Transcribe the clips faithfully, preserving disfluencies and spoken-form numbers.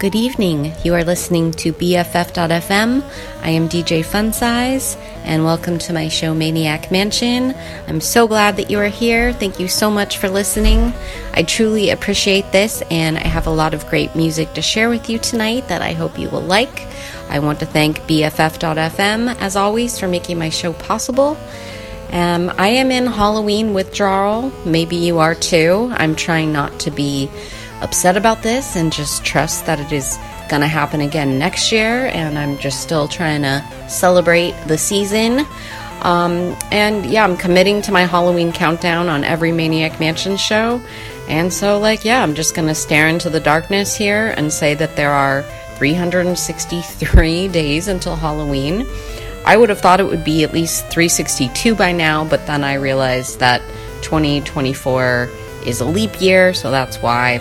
Good evening. You are listening to B F F dot f m. I am D J Funsize, and welcome to my show Maniac Mansion. I'm so glad that you are here. Thank you so much for listening. I truly appreciate this, and I have a lot of great music to share with you tonight that I hope you will like. I want to thank B F F dot f m, as always, for making my show possible. Um, I am in Halloween withdrawal. Maybe you are too. I'm trying not to be upset about this and just trust that it is going to happen again next year. And I'm just still trying to celebrate the season. Um, and yeah, I'm committing to my Halloween countdown on every Maniac Mansion show. And so, like, yeah, I'm just going to stare into the darkness here and say that there are three hundred sixty-three days until Halloween. I would have thought it would be at least three hundred sixty-two by now, but then I realized that twenty twenty-four is a leap year, so that's why.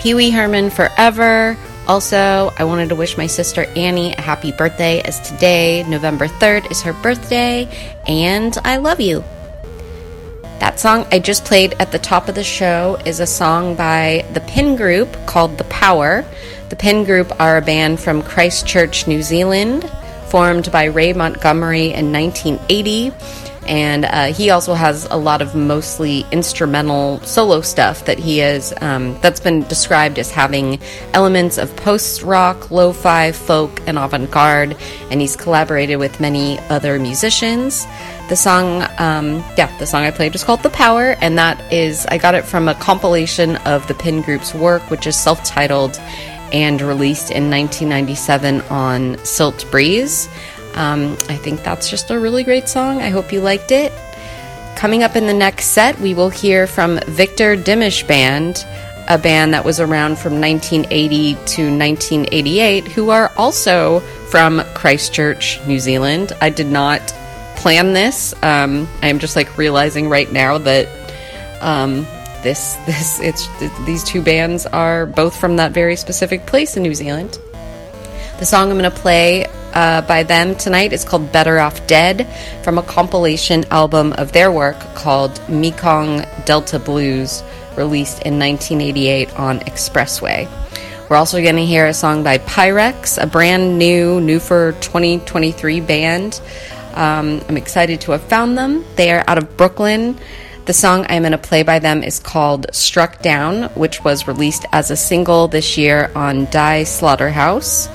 Pee-wee Herman forever. Also, I wanted to wish my sister Annie a happy birthday, as today, November third, is her birthday, and I love you. That song I just played at the top of the show is a song by The Pin Group called The Power. The Pin Group are a band from Christchurch, New Zealand, formed by Ray Montgomery in nineteen eighty, and uh, he also has a lot of mostly instrumental solo stuff that he is um, that's been described as having elements of post-rock, lo-fi, folk, and avant-garde, and he's collaborated with many other musicians. The song, um, yeah, the song I played is called The Power, and that is, I got it from a compilation of the Pin Group's work, which is self-titled and released in nineteen ninety-seven on Silt Breeze. Um, I think that's just a really great song. I hope you liked it. Coming up in the next set, we will hear from Victor Dimish Band, a band that was around from nineteen eighty to nineteen eighty-eight, who are also from Christchurch, New Zealand. I did not plan this. Um, I am just like realizing right now that... Um, This, this, it's these two bands are both from that very specific place in New Zealand. The song I'm going to play uh, by them tonight is called Better Off Dead, from a compilation album of their work called Mekong Delta Blues, released in nineteen eighty-eight on Expressway. We're also going to hear a song by Pyrex, a brand new, new for twenty twenty-three band. Um, I'm excited to have found them. They are out of Brooklyn. The song I'm going to play by them is called Struck Down, which was released as a single this year on Die Slaughterhouse.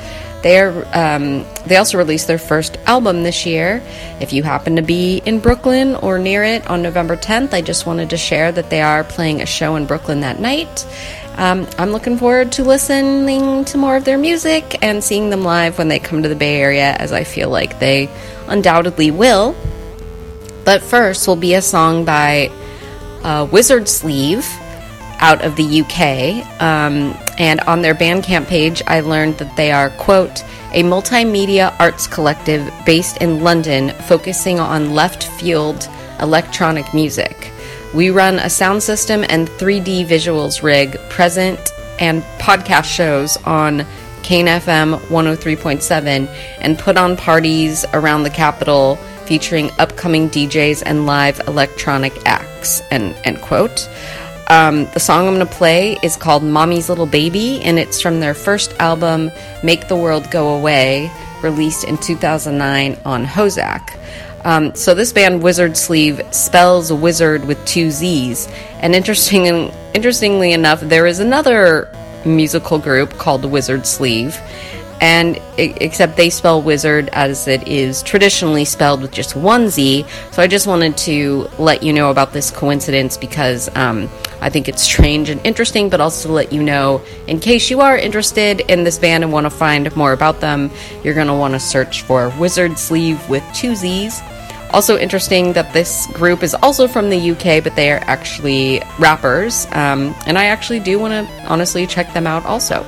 They are, um, they also released their first album this year. If you happen to be in Brooklyn or near it on November tenth, I just wanted to share that they are playing a show in Brooklyn that night. Um, I'm looking forward to listening to more of their music and seeing them live when they come to the Bay Area, as I feel like they undoubtedly will. But first will be a song by uh, Wizard Sleeve out of the U K. Um, and on their Bandcamp page, I learned that they are, quote, a multimedia arts collective based in London focusing on left-field electronic music. We run a sound system and three D visuals rig, present and podcast shows on Kane F M one oh three point seven, and put on parties around the capital featuring upcoming D Js and live electronic acts, and end quote. Um, the song I'm going to play is called Mommy's Little Baby, and it's from their first album, Make the World Go Away, released in two thousand nine on Hozac. Um, so this band, Wizard Sleeve, spells wizard with two Z's. And interesting, interestingly enough, there is another musical group called Wizard Sleeve, and except they spell wizard as it is traditionally spelled, with just one Z. So I just wanted to let you know about this coincidence, because um, I think it's strange and interesting, but also let you know, in case you are interested in this band and want to find more about them, you're going to want to search for Wizard Sleeve with two Z's. Also interesting that this group is also from the U K, but they are actually rappers. Um, and I actually do want to honestly check them out also.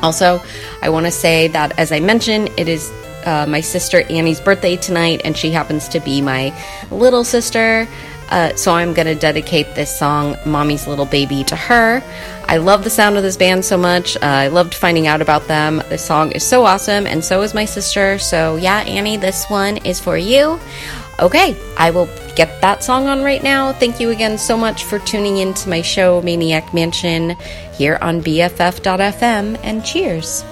Also, I want to say that, as I mentioned, it is uh, my sister Annie's birthday tonight, and she happens to be my little sister, uh, so I'm going to dedicate this song, Mommy's Little Baby, to her. I love the sound of this band so much. Uh, I loved finding out about them. This song is so awesome, and so is my sister. So yeah, Annie, this one is for you. Okay, I will get that song on right now. Thank you again so much for tuning in to my show, Maniac Mansion, here on B F F dot f m, and cheers.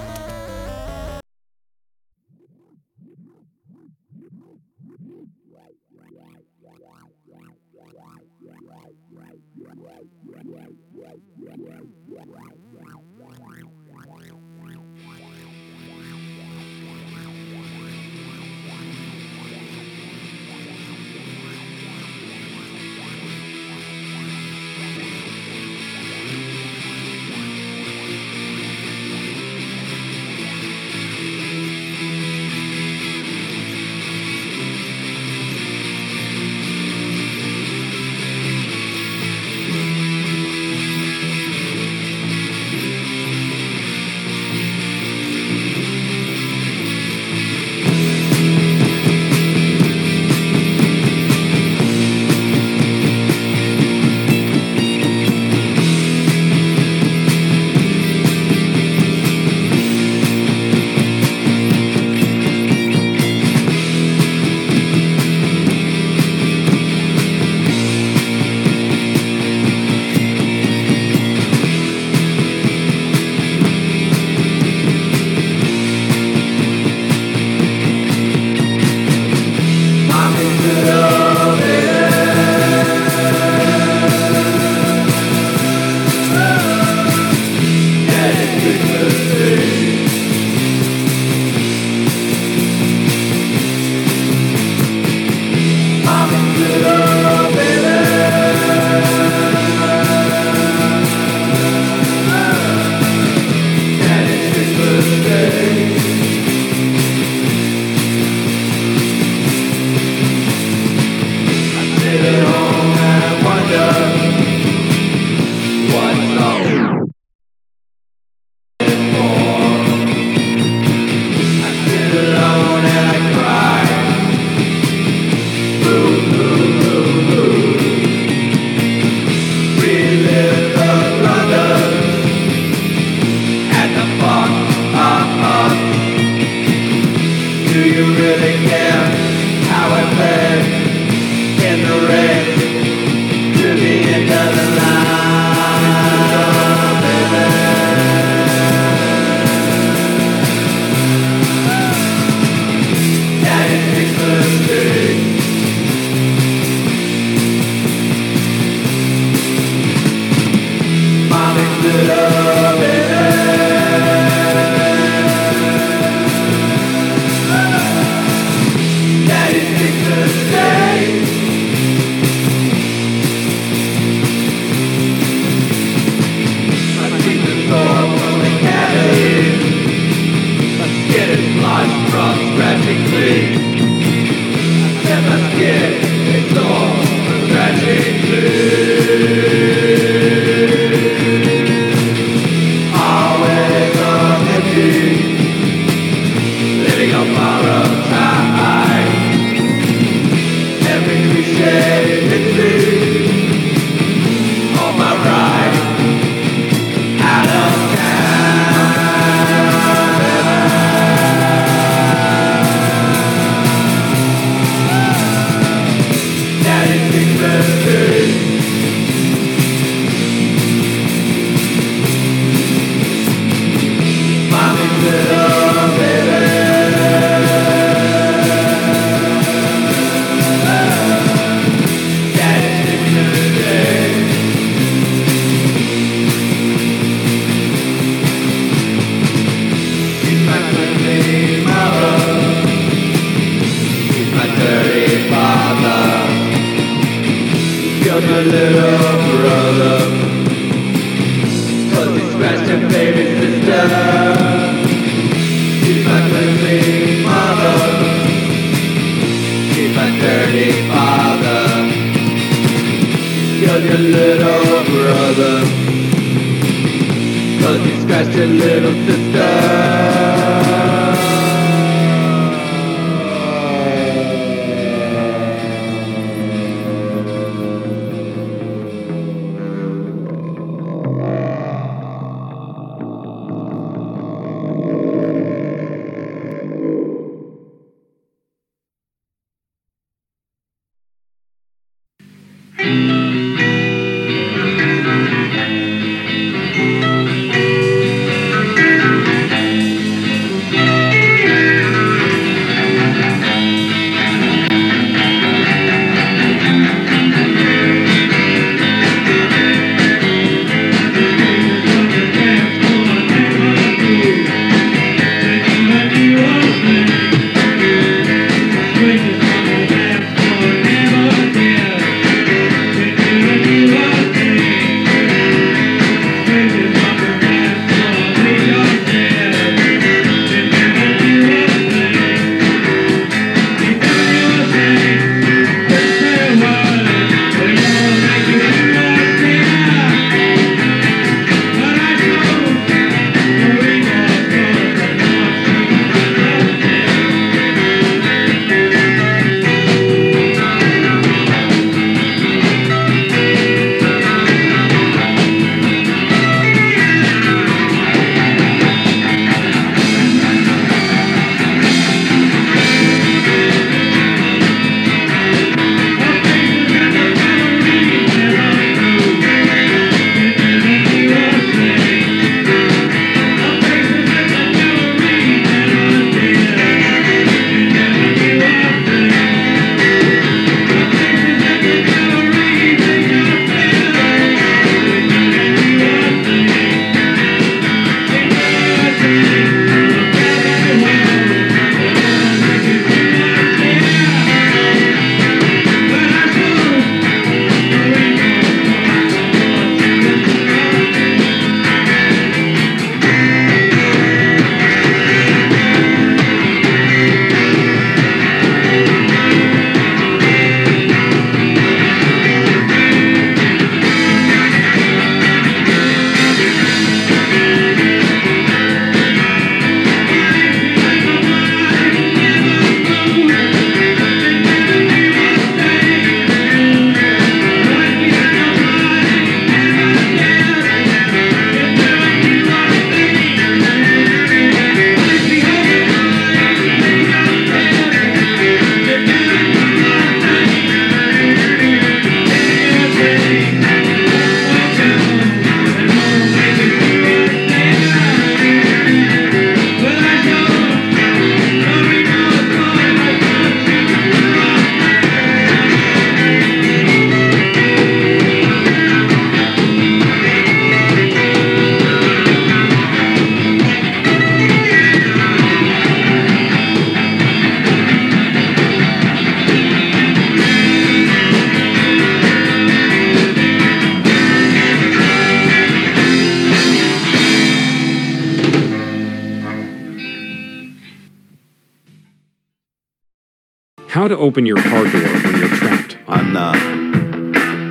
Open your car door when you're trapped. Anna,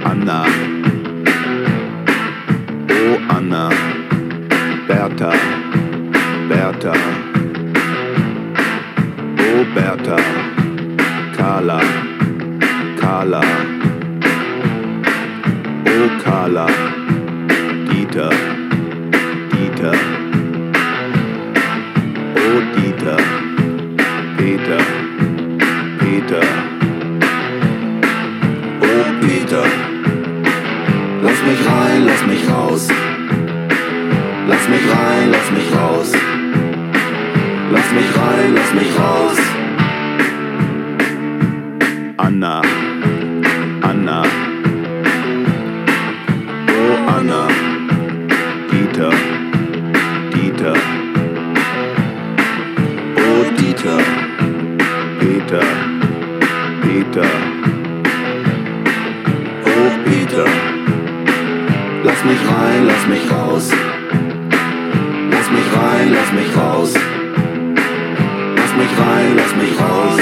Anna, oh Anna, Berta, Berta, oh Berta, Carla, Carla, oh Carla, Dieter, Dieter, oh Dieter, Peter, Peter, oh Peter. lass mich raus. Lass mich rein, lass mich raus. Lass mich rein, lass mich raus. Anna, Anna. Oh Anna. Dieter, Dieter. Oh Dieter. Peter, Peter. Oh Peter. Lass mich rein, lass mich raus. Lass mich rein, lass mich raus. Lass mich rein, lass mich raus.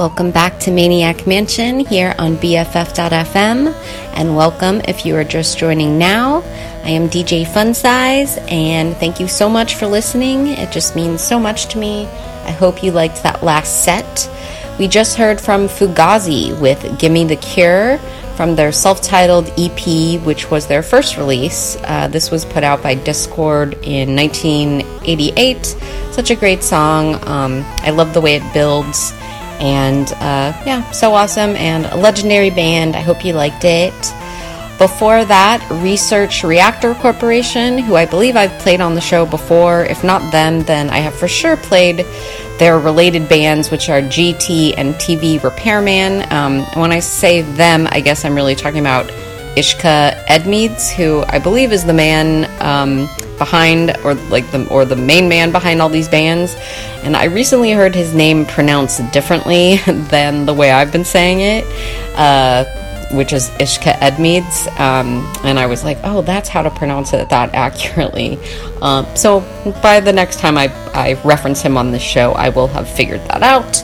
Welcome back to Maniac Mansion here on B F F dot f m, and welcome if you are just joining now. I am D J Funsize, and thank you so much for listening. It just means so much to me. I hope you liked that last set. We just heard from Fugazi with Gimme the Cure from their self-titled E P, which was their first release. Uh, this was put out by Discord in nineteen eighty-eight. Such a great song. Um, I love the way it builds. And uh, yeah, so awesome, and a legendary band. I hope you liked it. Before that, Research Reactor Corporation, who I believe I've played on the show before. If not them, then I have for sure played their related bands, which are G T and T V Repairman. Um, when I say them, I guess I'm really talking about Ishka Edmeads, who I believe is the man um, behind, or like the or the main man behind all these bands. And I recently heard his name pronounced differently than the way I've been saying it, uh, which is Ishka Edmeads. Um, and I was like, oh, that's how to pronounce it that accurately. Um, so by the next time I, I reference him on this show, I will have figured that out.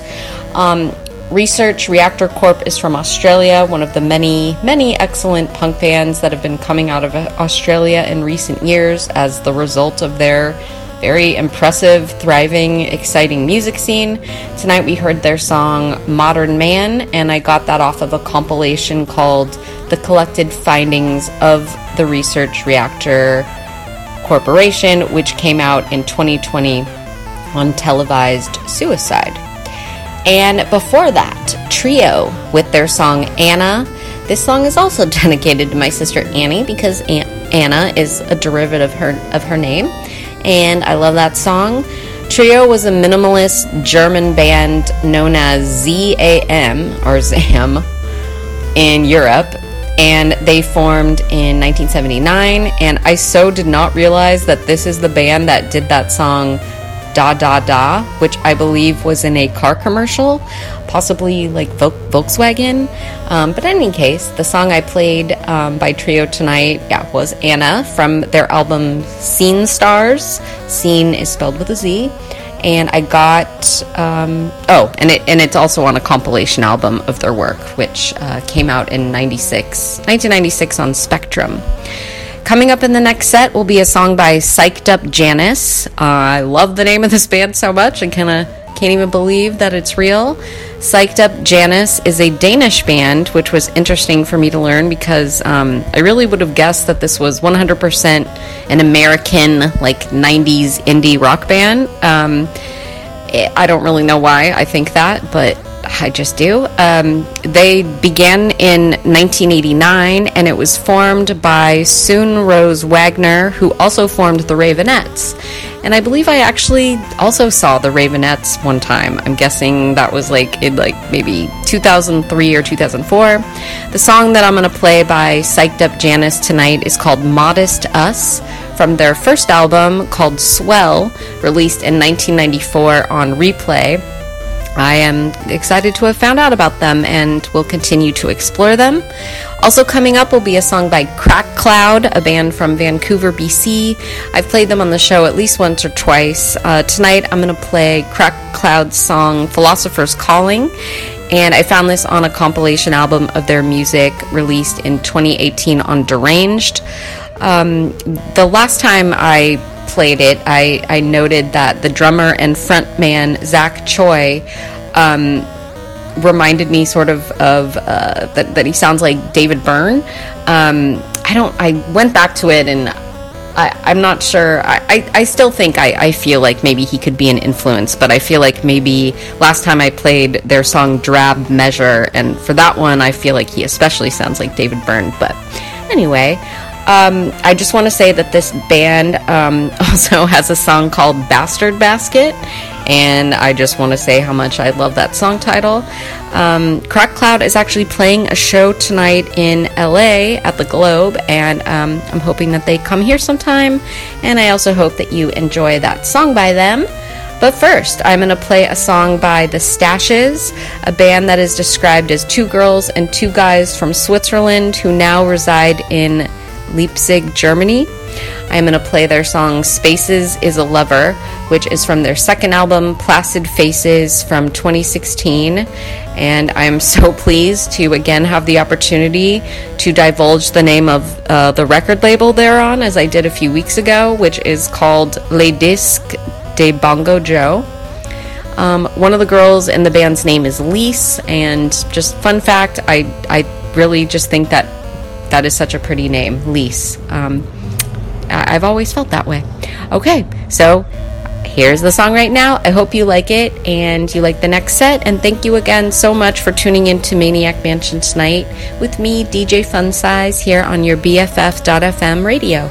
Um, Research Reactor Corp is from Australia, one of the many, many excellent punk bands that have been coming out of Australia in recent years as the result of their very impressive, thriving, exciting music scene. Tonight we heard their song Modern Man, and I got that off of a compilation called The Collected Findings of the Research Reactor Corporation, which came out in twenty twenty on Televised Suicide. And before that, Trio with their song Anna. This song is also dedicated to my sister Annie, because Aunt Anna is a derivative of her, of her name, and I love that song. Trio was a minimalist German band known as Zam, or Zam, in Europe, and they formed in nineteen seventy-nine, and I so did not realize that this is the band that did that song Da Da Da, which I believe was in a car commercial, possibly like Volkswagen. Um, but in any case, the song I played um, by Trio tonight yeah, was Anna from their album Scene Stars. Scene is spelled with a Z. And I got, um, oh, and it and it's also on a compilation album of their work, which uh, came out in nineteen ninety-six on Spectrum. Coming up in the next set will be a song by Psyched Up Janice. Uh, I love the name of this band so much. I kind of can't even believe that it's real. Psyched Up Janice is a Danish band, which was interesting for me to learn, because um, I really would have guessed that this was one hundred percent an American, like, nineties indie rock band. Um, I don't really know why I think that, but I just do. Um, they began in nineteen eighty-nine, and it was formed by Soon Rose Wagner, who also formed the Ravenettes. And I believe I actually also saw the Ravenettes one time. I'm guessing that was like in like maybe two thousand three or two thousand four. The song that I'm going to play by Psyched Up Janice tonight is called Modest Us, from their first album called Swell, released in nineteen ninety-four on Replay. I am excited to have found out about them, and will continue to explore them. Also coming up will be a song by Crack Cloud, a band from Vancouver, B C. I've played them on the show at least once or twice. Uh, tonight I'm going to play Crack Cloud's song Philosopher's Calling, and I found this on a compilation album of their music released in twenty eighteen on Deranged. Um, the last time I played it, I, I noted that the drummer and frontman Zach Choi um, reminded me sort of of uh, that, that he sounds like David Byrne. Um, I don't. I went back to it, and I, I'm not sure. I, I, I still think I, I feel like maybe he could be an influence, but I feel like maybe last time I played their song Drab Measure, and for that one I feel like he especially sounds like David Byrne. But anyway. Um, I just want to say that this band um, also has a song called Bastard Basket, and I just want to say how much I love that song title. Um, Crack Cloud is actually playing a show tonight in L A at the Globe, and um, I'm hoping that they come here sometime, and I also hope that you enjoy that song by them. But first, I'm going to play a song by The Stashes, a band that is described as two girls and two guys from Switzerland who now reside in Leipzig, Germany. I am going to play their song Spaces is a Lover, which is from their second album, Placid Faces, from twenty sixteen. And I am so pleased to again have the opportunity to divulge the name of uh, the record label they're on, as I did a few weeks ago, which is called Les Disques de Bongo Joe. Um, one of the girls in the band's name is Lise, and just fun fact, I, I really just think that that is such a pretty name, Lise. Um, I've always felt that way. Okay, so here's the song right now. I hope you like it and you like the next set. And thank you again so much for tuning in to Maniac Mansion tonight with me, D J Funsize, here on your B F F dot f m radio.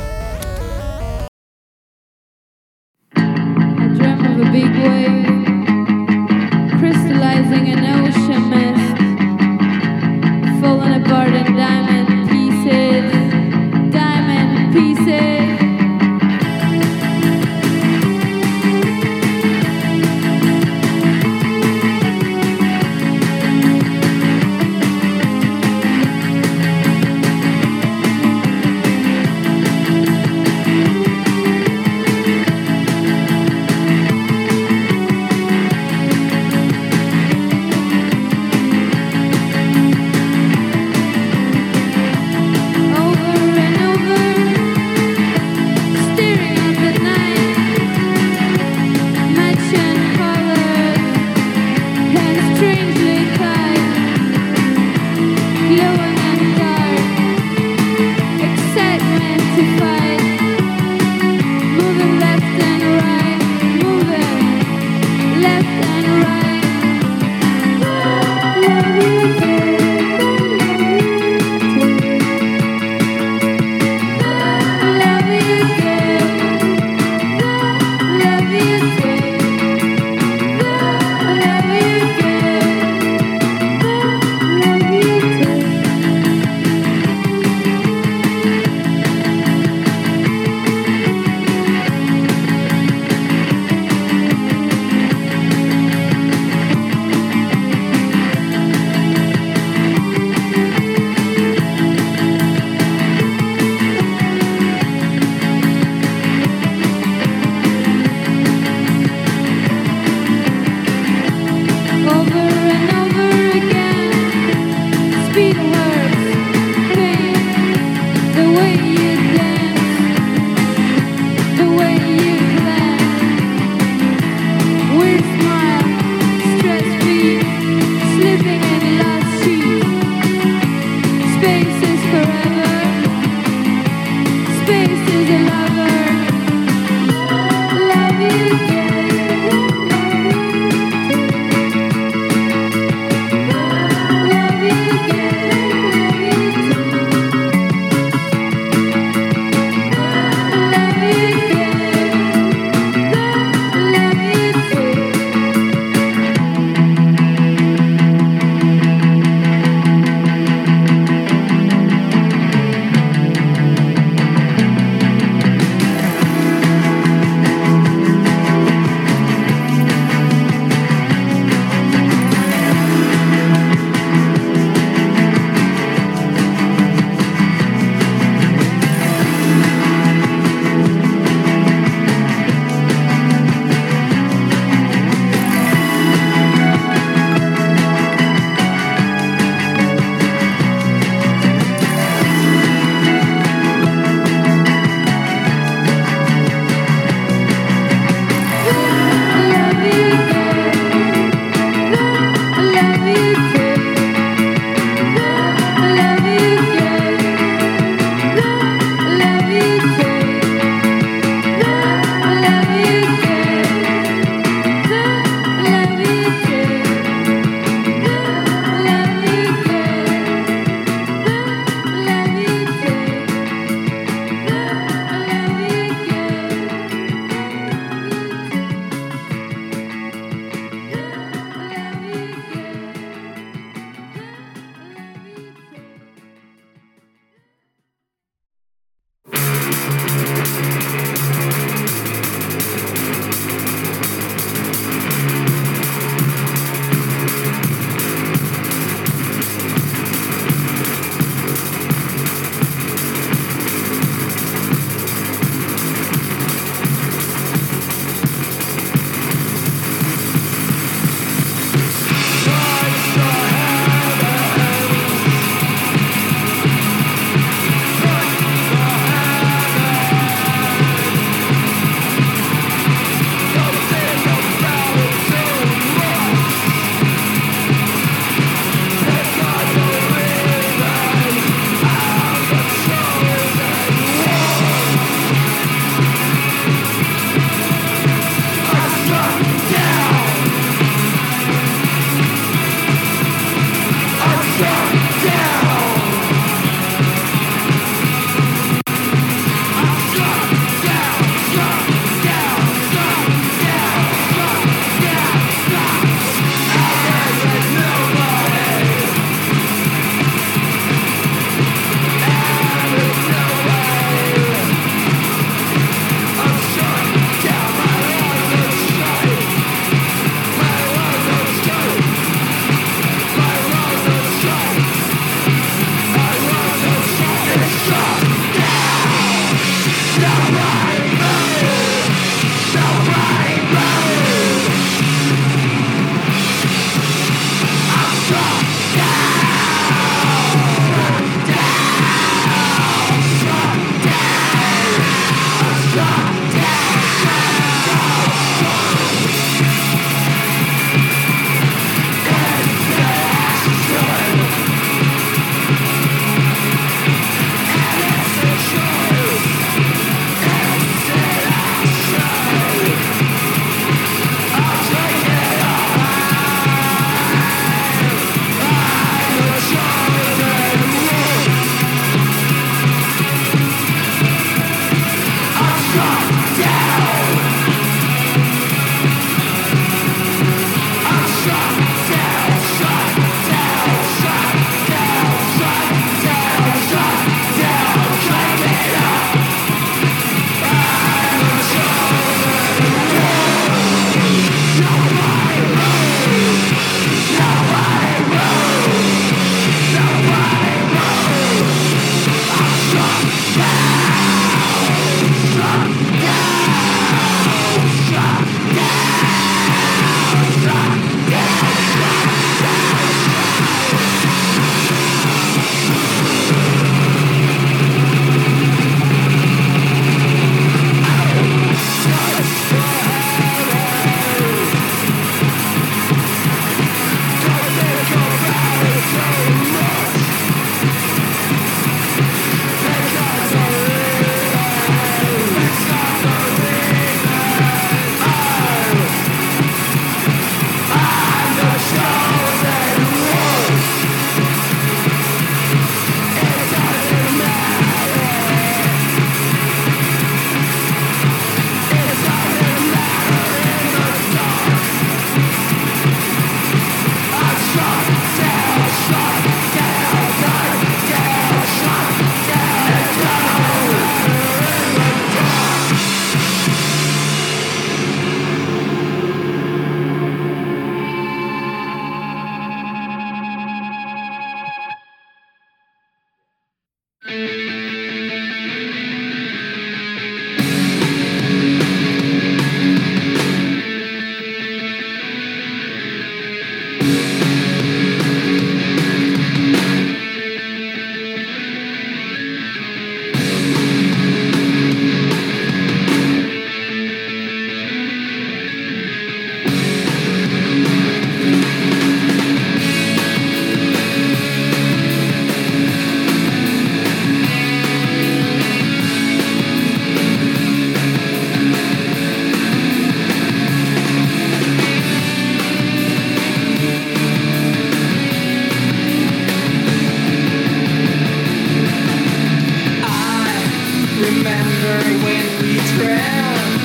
remember when we drowned.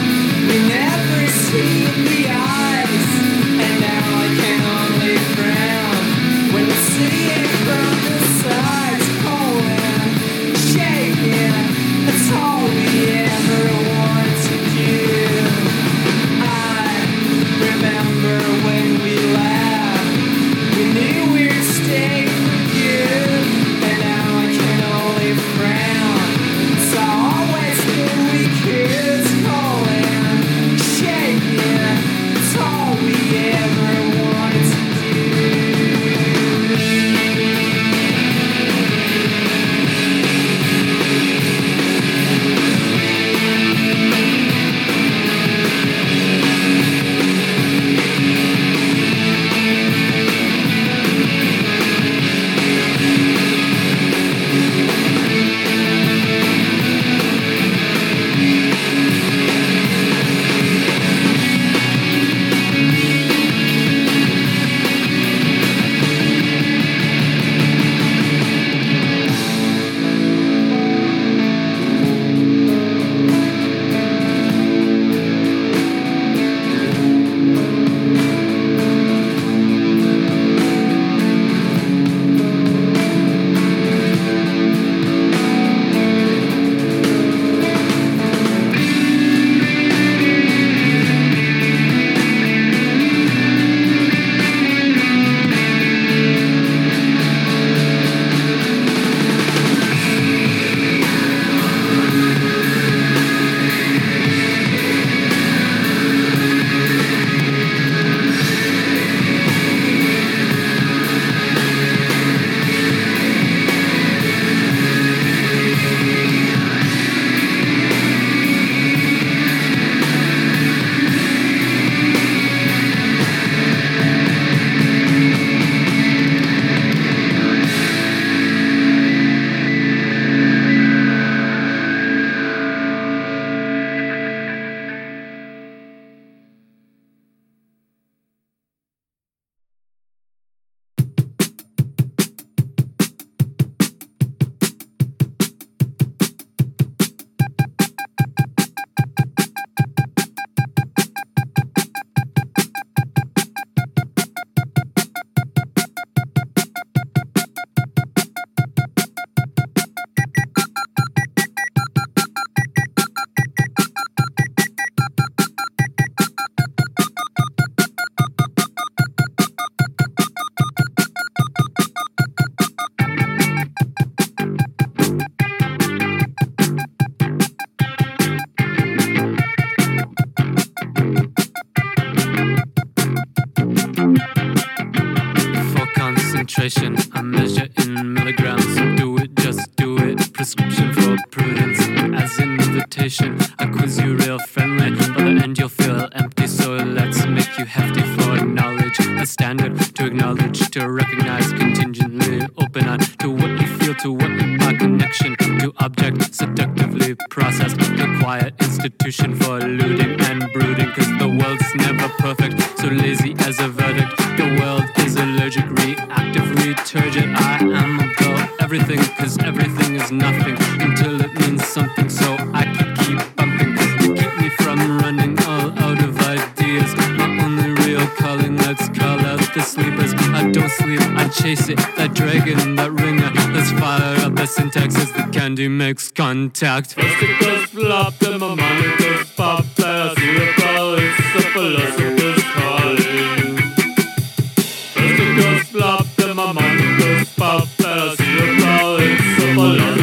We never see in the eyes, and now I can only frown when we see it from the sides. Oh, and shaking, that's all we ever want to do. I remember when we laughed, we knew we'd stay for you, and now I can only frown. So I always knew we could. Contact. First it goes flop, then my mind it goes pop. I see the call, it's the philosopher's calling. First it goes flop, then my mind it goes pop. I see the call, it's the philosopher's calling.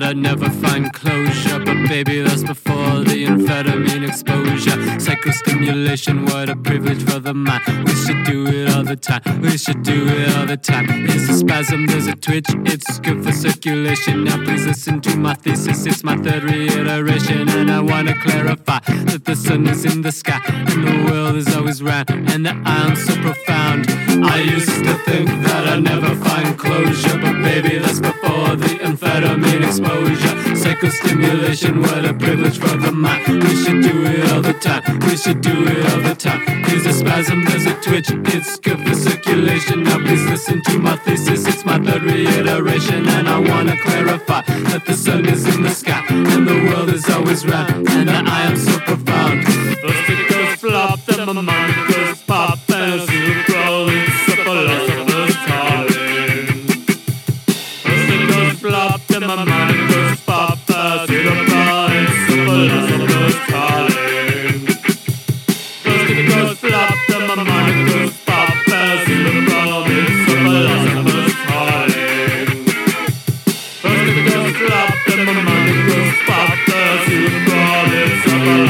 that I'd never find closure. But baby, that's before the amphetamine exposure. Psychostimulation, what a privilege for the mind. We should do it all the time, we should do it all the time. It's a spasm, there's a twitch, it's good for circulation. Now please listen to my thesis, it's my third reiteration. And I want to clarify that the sun is in the sky, and the world is always round, and that I'm so profound. I used to think that I'd never find closure, but baby, that's before the amphetamine exposure. Psychostimulation, what a privilege for the mind. We should do it all the time, we should do it all the time. There's a spasm, there's a twitch, it's good for circulation. Now please listen to my thesis, it's my third reiteration. And I wanna clarify that the sun is in the sky, and the world is always round, and that I am so profound. The stickers flop, then my mind goes pop, and as you grow, it's a philosopher's calling. The stickers flop, then my mind goes pop, as you grow, it's a philosopher's calling. The stickers flop, then my mind goes pop, as you grow, it's a philosopher's calling. The stickers flop, then my mind goes pop, as you grow, it's a philosopher's calling.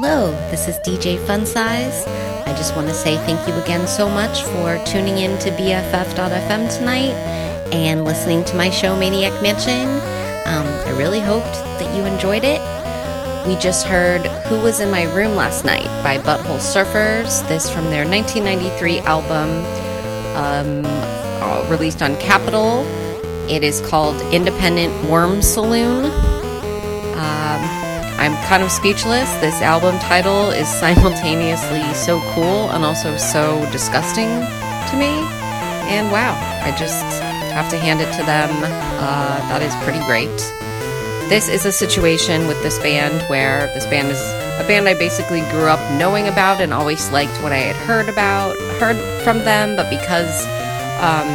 hello, this is D J Funsize. I just want to say thank you again so much for tuning in to B F F dot f m tonight and listening to my show Maniac Mansion. Um, I really hoped that you enjoyed it. We just heard Who Was In My Room Last Night by Butthole Surfers, this from their nineteen ninety-three album um, uh, released on Capitol. It is called Independent Worm Saloon. Um, I'm kind of speechless. This album title is simultaneously so cool and also so disgusting to me. And wow, I just have to hand it to them. Uh, that is pretty great. This is a situation with this band where this band is a band I basically grew up knowing about and always liked what I had heard about, heard from them, but because Um,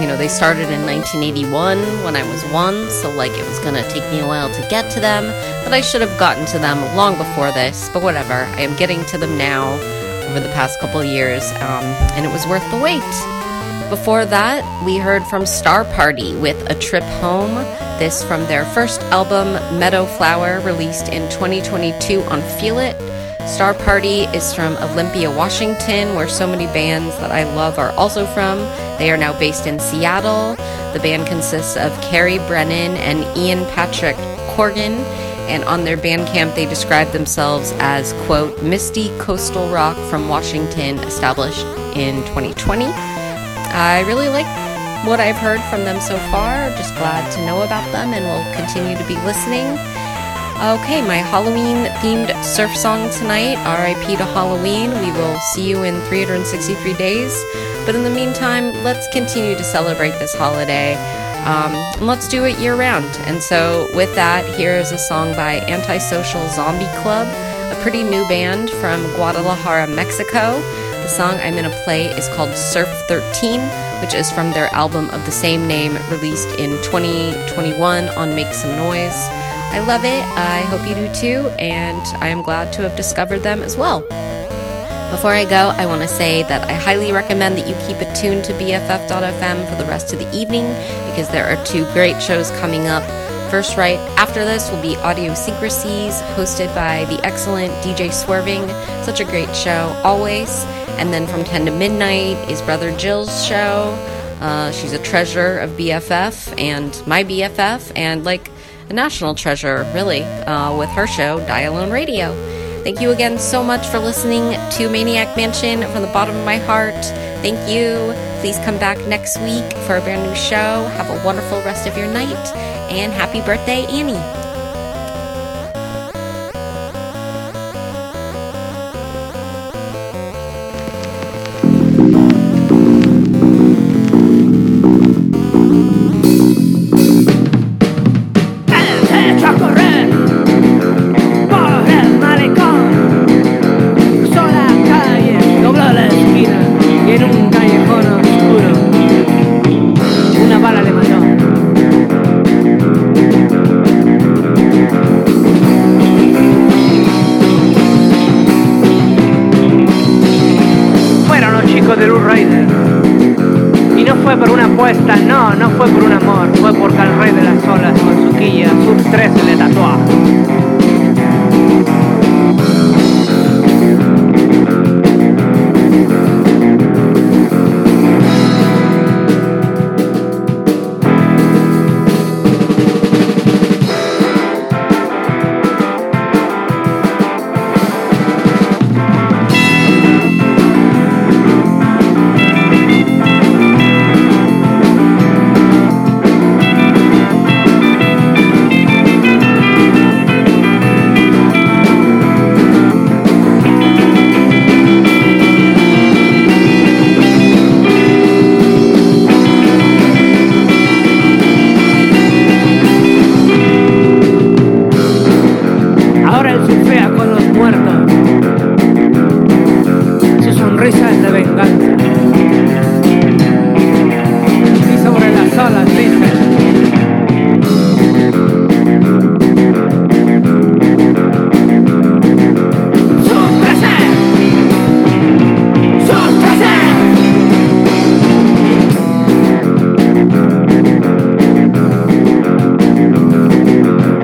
you know, they started in nineteen eighty-one when I was one, so like it was gonna take me a while to get to them, but I should have gotten to them long before this, but whatever. I am getting to them now over the past couple years, um, and it was worth the wait. Before that, we heard from Star Party with A Trip Home, this from their first album, Meadow Flower, released in twenty twenty-two on Feel It. Star Party is from Olympia, Washington, where so many bands that I love are also from. They are now based in Seattle. The band consists of Carrie Brennan and Ian Patrick Corgan, and on their Bandcamp they describe themselves as, quote, misty coastal rock from Washington, established in twenty twenty. I really like what I've heard from them so far. Just glad to know about them and will continue to be listening. Okay, my Halloween-themed surf song tonight, R I P to Halloween. We will see you in three hundred sixty-three days. But in the meantime, let's continue to celebrate this holiday. Um, and let's do it year-round. And so with that, here is a song by Antisocial Zombie Club, a pretty new band from Guadalajara, Mexico. The song I'm going to play is called Surf thirteen, which is from their album of the same name, released in twenty twenty-one on Make Some Noise. I love it, I hope you do too, and I am glad to have discovered them as well. Before I go, I want to say that I highly recommend that you keep it tuned to B F F dot f m for the rest of the evening, because there are two great shows coming up. First right after this will be Audio Secrecies, hosted by the excellent D J Swerving, such a great show, always. And then from ten to midnight is Brother Jill's show. Uh, she's a treasure of B F F and my B F F, and like a national treasure, really, uh, with her show, Die Alone Radio. Thank you again so much for listening to Maniac Mansion from the bottom of my heart. Thank you. Please come back next week for a brand new show. Have a wonderful rest of your night, and happy birthday, Annie. Fue por un amor, fue porque al rey de las olas con su quilla sur trece le tatuó.